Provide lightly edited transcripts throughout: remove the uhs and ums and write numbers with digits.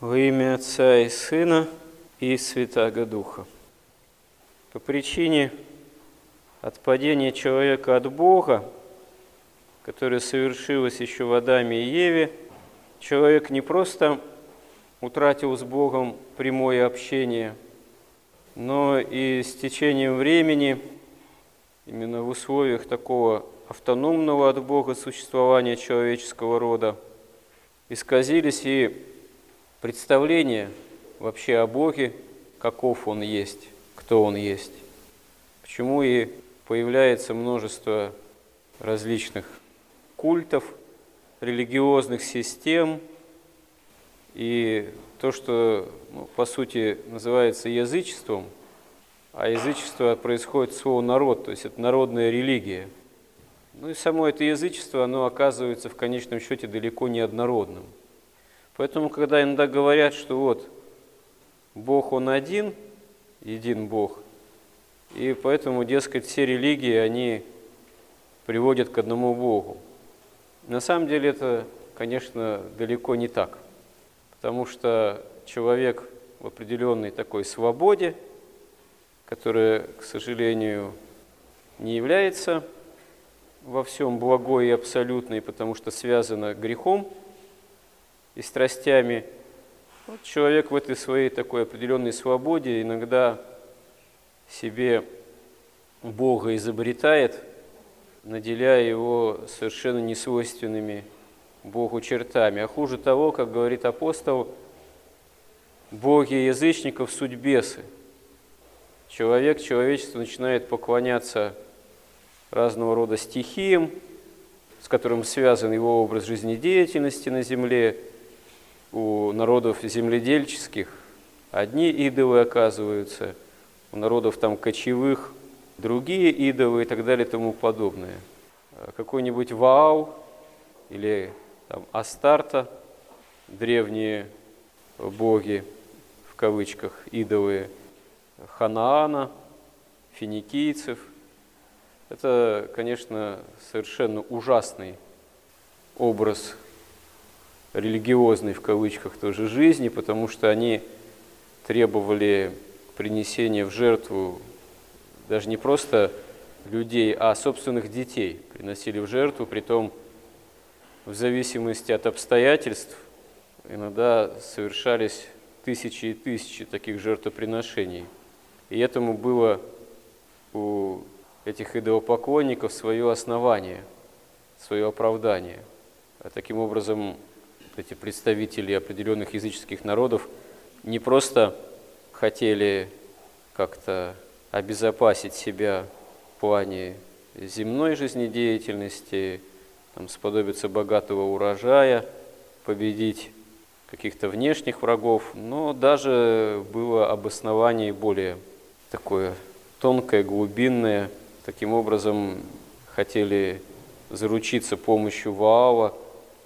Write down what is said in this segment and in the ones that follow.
Во имя Отца и Сына и Святаго Духа. По причине отпадения человека от Бога, которое совершилось еще в Адаме и Еве, человек не просто утратил с Богом прямое общение, но и с течением времени, именно в условиях такого автономного от Бога существования человеческого рода, исказились и представления вообще о Боге, каков Он есть, кто Он есть. Почему и появляется множество различных культов, религиозных систем, и то, что, по сути, называется язычеством, а язычество происходит от слова «народ», то есть это народная религия. Ну и само это язычество, оно оказывается в конечном счете далеко не однородным. Поэтому, когда иногда говорят, что вот Бог Он один, един Бог, и поэтому, дескать, все религии, они приводят к одному Богу. На самом деле это, конечно, далеко не так, потому что человек в определенной такой свободе, которая, к сожалению, не является во всем благой и абсолютной, потому что связана грехом и страстями. Вот человек в этой своей такой определенной свободе иногда себе Бога изобретает, наделяя его совершенно несвойственными Богу чертами. А хуже того, как говорит апостол, боги язычников – суть бесы. Человечество начинает поклоняться разного рода стихиям, с которым связан его образ жизнедеятельности на земле. У народов земледельческих одни идолы оказываются, у народов там кочевых другие идолы и так далее и тому подобное. Какой-нибудь Ваал или там Астарта, древние боги, в кавычках, идолы Ханаана, финикийцев. Это, конечно, совершенно ужасный образ религиозной, в кавычках, тоже жизни, потому что они требовали принесения в жертву даже не просто людей, а собственных детей приносили в жертву, притом в зависимости от обстоятельств иногда совершались тысячи и тысячи таких жертвоприношений. И этому было у этих идолопоклонников свое основание, свое оправдание. А таким образом, эти представители определенных языческих народов не просто хотели как-то обезопасить себя в плане земной жизнедеятельности, там, сподобиться богатого урожая, победить каких-то внешних врагов, но даже было обоснование более такое тонкое, глубинное. Таким образом, хотели заручиться помощью Ваала,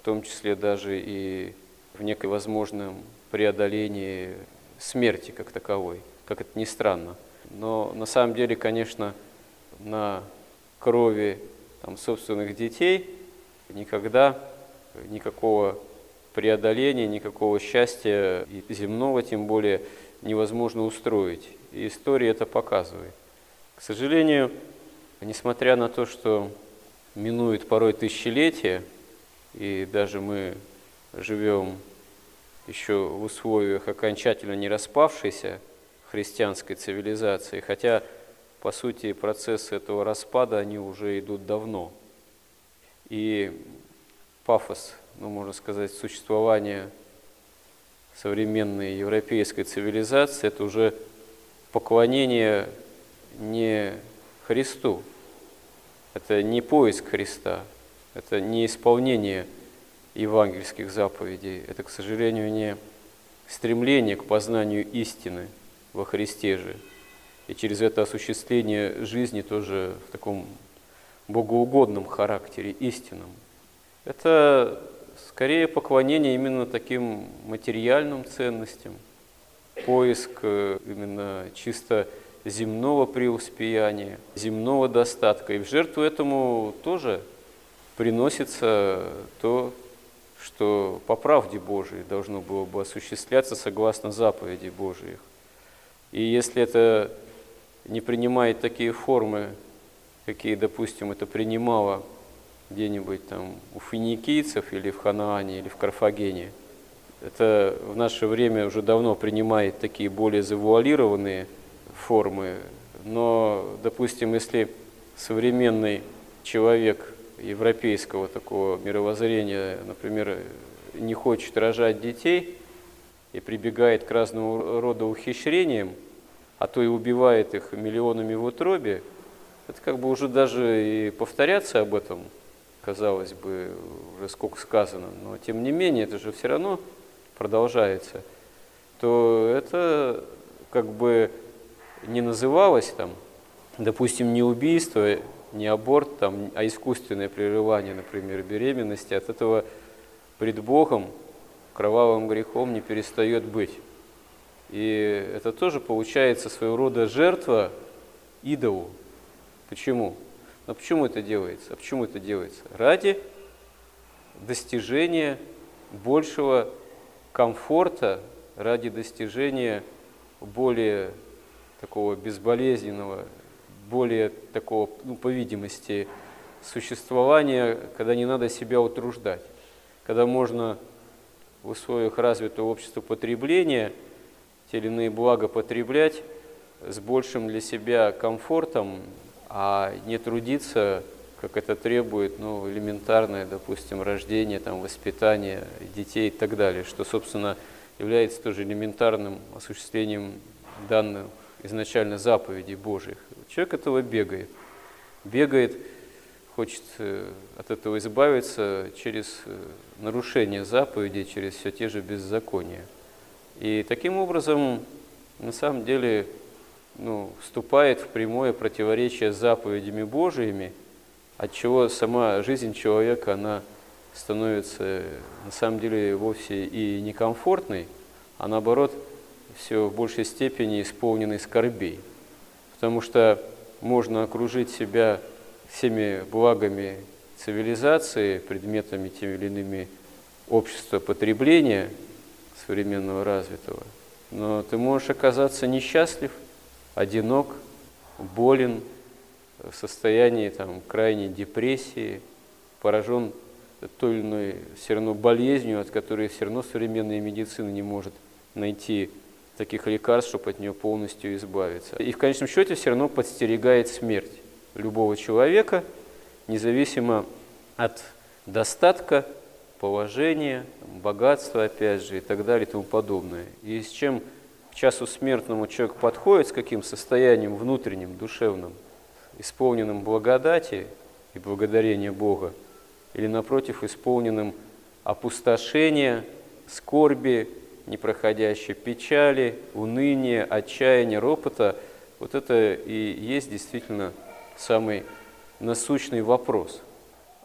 в том числе даже и в некой возможном преодолении смерти как таковой, как это ни странно. Но на самом деле, конечно, на крови там собственных детей никогда никакого преодоления, никакого счастья и земного, тем более, невозможно устроить. И история это показывает. К сожалению, несмотря на то, что минует порой тысячелетия, и даже мы живем еще в условиях окончательно не распавшейся христианской цивилизации, хотя, по сути, процессы этого распада, они уже идут давно. И пафос, можно сказать, существования современной европейской цивилизации – это уже поклонение не Христу, это не поиск Христа, это не исполнение евангельских заповедей, это, к сожалению, не стремление к познанию истины во Христе же. И через это осуществление жизни тоже в таком богоугодном характере, истинном. Это скорее поклонение именно таким материальным ценностям, поиск именно чисто земного преуспеяния, земного достатка. И в жертву этому тоже приносится то, что по правде Божией должно было бы осуществляться согласно заповедей Божиих. И если это не принимает такие формы, какие, допустим, это принимало где-нибудь там у финикийцев или в Ханаане, или в Карфагене, это в наше время уже давно принимает такие более завуалированные формы. Но, допустим, если современный человек европейского такого мировоззрения, например, не хочет рожать детей и прибегает к разного рода ухищрениям, а то и убивает их миллионами в утробе, это как бы уже даже и повторяться об этом, казалось бы, уже сколько сказано, но тем не менее это же все равно продолжается, то это как бы не называлось там, допустим, не убийство, не аборт, там, а искусственное прерывание, например, беременности, от этого пред Богом кровавым грехом не перестает быть. И это тоже получается своего рода жертва идолу. Почему? Но почему это делается? А почему это делается? Ради достижения большего комфорта, ради достижения более такого безболезненного, более такого, ну, по видимости, существования, когда не надо себя утруждать, когда можно в условиях развитого общества потребления те или иные блага потреблять с большим для себя комфортом, а не трудиться, как это требует, ну, элементарное, допустим, рождение, там, воспитание детей и так далее, что, собственно, является тоже элементарным осуществлением данных изначально заповедей Божьих. Человек этого бегает. Бегает, хочет от этого избавиться через нарушение заповедей, через все те же беззакония. И таким образом, на самом деле, ну, вступает в прямое противоречие с заповедями Божьими, отчего сама жизнь человека, она становится на самом деле вовсе и некомфортной, а наоборот, все в большей степени исполненной скорбей. Потому что можно окружить себя всеми благами цивилизации, предметами теми или иными общества потребления современного развитого, но ты можешь оказаться несчастлив, одинок, болен, в состоянии там крайней депрессии, поражен той или иной все равно болезнью, от которой все равно современная медицина не может найти таких лекарств, чтобы от нее полностью избавиться. И в конечном счете все равно подстерегает смерть любого человека, независимо от достатка, положения, богатства, опять же, и так далее, и тому подобное. И с чем к часу смертному человек подходит, с каким состоянием внутренним, душевным, исполненным благодати и благодарения Бога, или, напротив, исполненным опустошения, скорби, непроходящей печали, уныния, отчаяния, ропота, вот это и есть действительно самый насущный вопрос.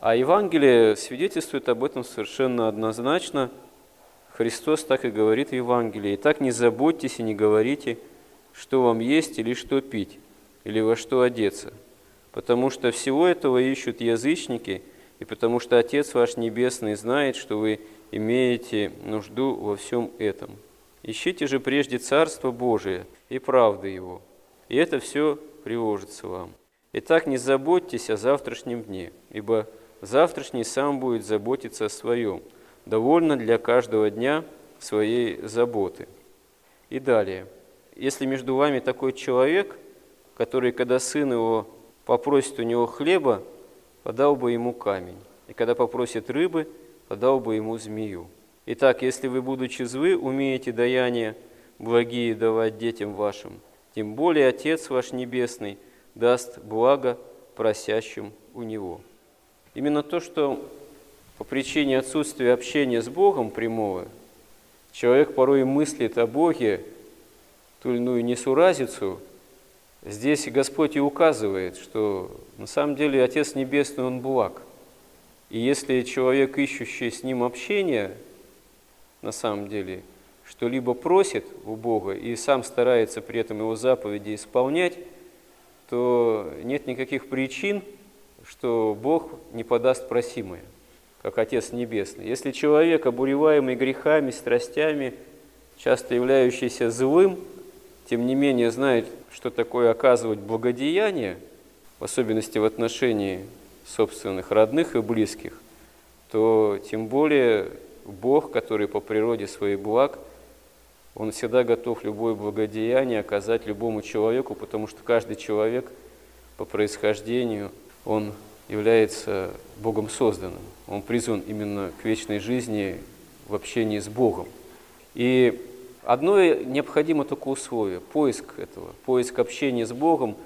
А Евангелие свидетельствует об этом совершенно однозначно. Христос так и говорит в Евангелии: «Итак, не заботьтесь и не говорите, что вам есть или что пить, или во что одеться, потому что всего этого ищут язычники, и потому что Отец ваш Небесный знает, что вы имеете нужду во всем этом. Ищите же прежде Царство Божие и правды Его, и это все приложится вам. Итак, не заботьтесь о завтрашнем дне, ибо завтрашний сам будет заботиться о своем. Довольно для каждого дня своей заботы». И далее. «Если между вами такой человек, который, когда сын его попросит у него хлеба, подал бы ему камень, и когда попросит рыбы, подал бы ему змею. Итак, если вы, будучи злы, умеете даяния благие давать детям вашим, тем более Отец ваш Небесный даст благо просящим у Него». Именно то, что по причине отсутствия общения с Богом прямого, человек порой мыслит о Боге ту или иную несуразицу. Здесь Господь и указывает, что на самом деле Отец Небесный, Он благ. И если человек, ищущий с Ним общение, на самом деле, что-либо просит у Бога и сам старается при этом Его заповеди исполнять, то нет никаких причин, что Бог не подаст просимое. как Отец Небесный. Если человек, обуреваемый грехами, страстями, часто являющийся злым, тем не менее знает, что такое оказывать благодеяние, в особенности в отношении собственных родных и близких, то тем более Бог, который по природе своей благ, Он всегда готов любое благодеяние оказать любому человеку, потому что каждый человек по происхождению, он является Богом созданным. Он призван именно к вечной жизни в общении с Богом. И одно необходимо только условие – поиск этого, поиск общения с Богом,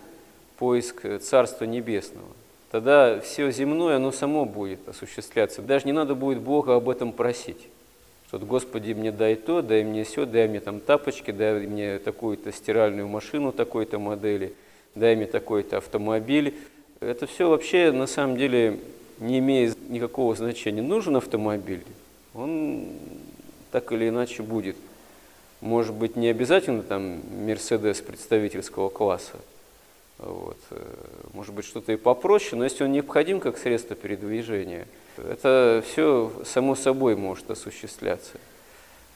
поиск Царства Небесного. Тогда все земное, оно само будет осуществляться. Даже не надо будет Бога об этом просить. Что «Господи, мне дай то, дай мне сё, дай мне там тапочки, дай мне такую-то стиральную машину такой-то модели, дай мне такой-то автомобиль». Это все вообще на самом деле не имеет никакого значения. Нужен автомобиль, он так или иначе будет. Может быть, не обязательно там «Мерседес» представительского класса. Вот. Может быть, что-то и попроще, но если он необходим как средство передвижения, это все само собой может осуществляться.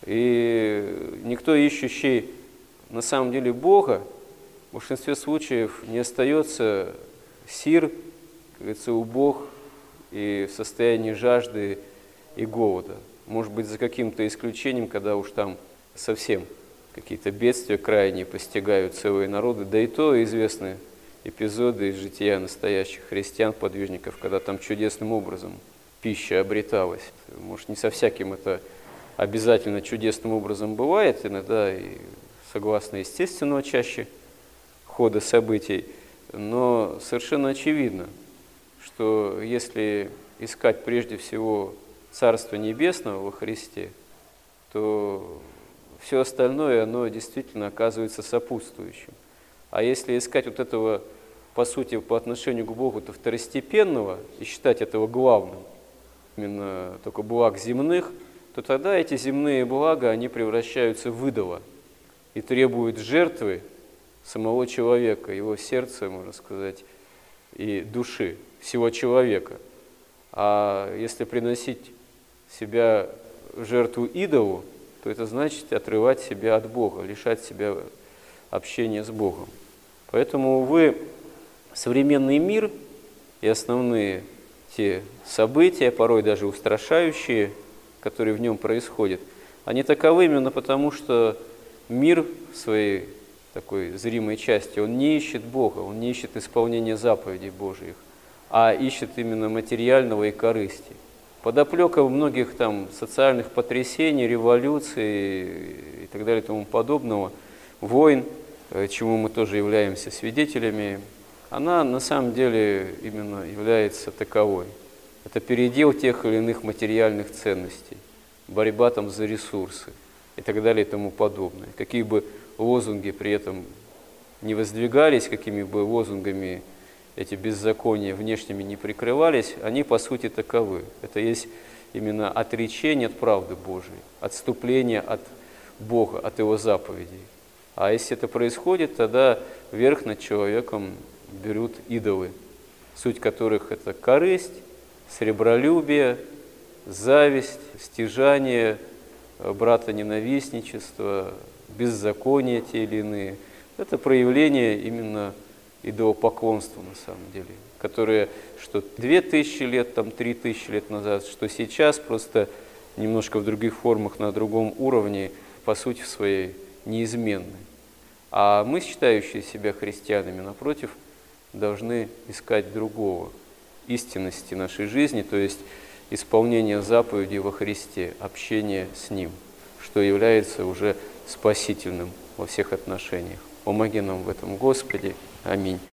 И никто, ищущий на самом деле Бога, в большинстве случаев не остается сир, как говорится, убог и в состоянии жажды и голода. Может быть, за каким-то исключением, когда уж там совсем какие-то бедствия крайние постигают целые народы, да и то известны эпизоды из жития настоящих христиан-подвижников, когда там чудесным образом пища обреталась. Может, не со всяким это обязательно чудесным образом бывает, иногда и согласно естественного чаще хода событий, но совершенно очевидно, что если искать прежде всего Царство Небесного во Христе, то все остальное, оно действительно оказывается сопутствующим. А если искать вот этого, по сути, по отношению к Богу-то второстепенного и считать этого главным, именно только благ земных, то тогда эти земные блага, они превращаются в идола и требуют жертвы самого человека, его сердца, можно сказать, и души, всего человека. А если приносить себя в жертву идолу, то это значит отрывать себя от Бога, лишать себя общения с Богом. Поэтому, увы, современный мир и основные те события, порой даже устрашающие, которые в нем происходят, они таковы именно потому, что мир в своей такой зримой части, он не ищет Бога, он не ищет исполнения заповедей Божьих, а ищет именно материального и корысти. Подоплека многих там социальных потрясений, революций и так далее и тому подобного, войн, чему мы тоже являемся свидетелями, она на самом деле именно является таковой. Это передел тех или иных материальных ценностей, борьба там за ресурсы и так далее и тому подобное. Какие бы лозунги при этом не воздвигались, какими бы лозунгами эти беззакония внешними не прикрывались, они по сути таковы. Это есть именно отречение от правды Божией, отступление от Бога, от Его заповедей. А если это происходит, тогда верх над человеком берут идолы, суть которых это корысть, сребролюбие, зависть, стяжание, братоненавистничество, беззакония те или иные. Это проявление именно идолопоклонство, на самом деле, которое что 2000 лет, там 3000 лет назад, что сейчас, просто немножко в других формах, на другом уровне, по сути своей неизменны. А мы, считающие себя христианами, напротив, должны искать другого, истинности нашей жизни, то есть исполнение заповедей во Христе, общение с Ним, что является уже спасительным во всех отношениях. Помоги нам в этом, Господи. Аминь.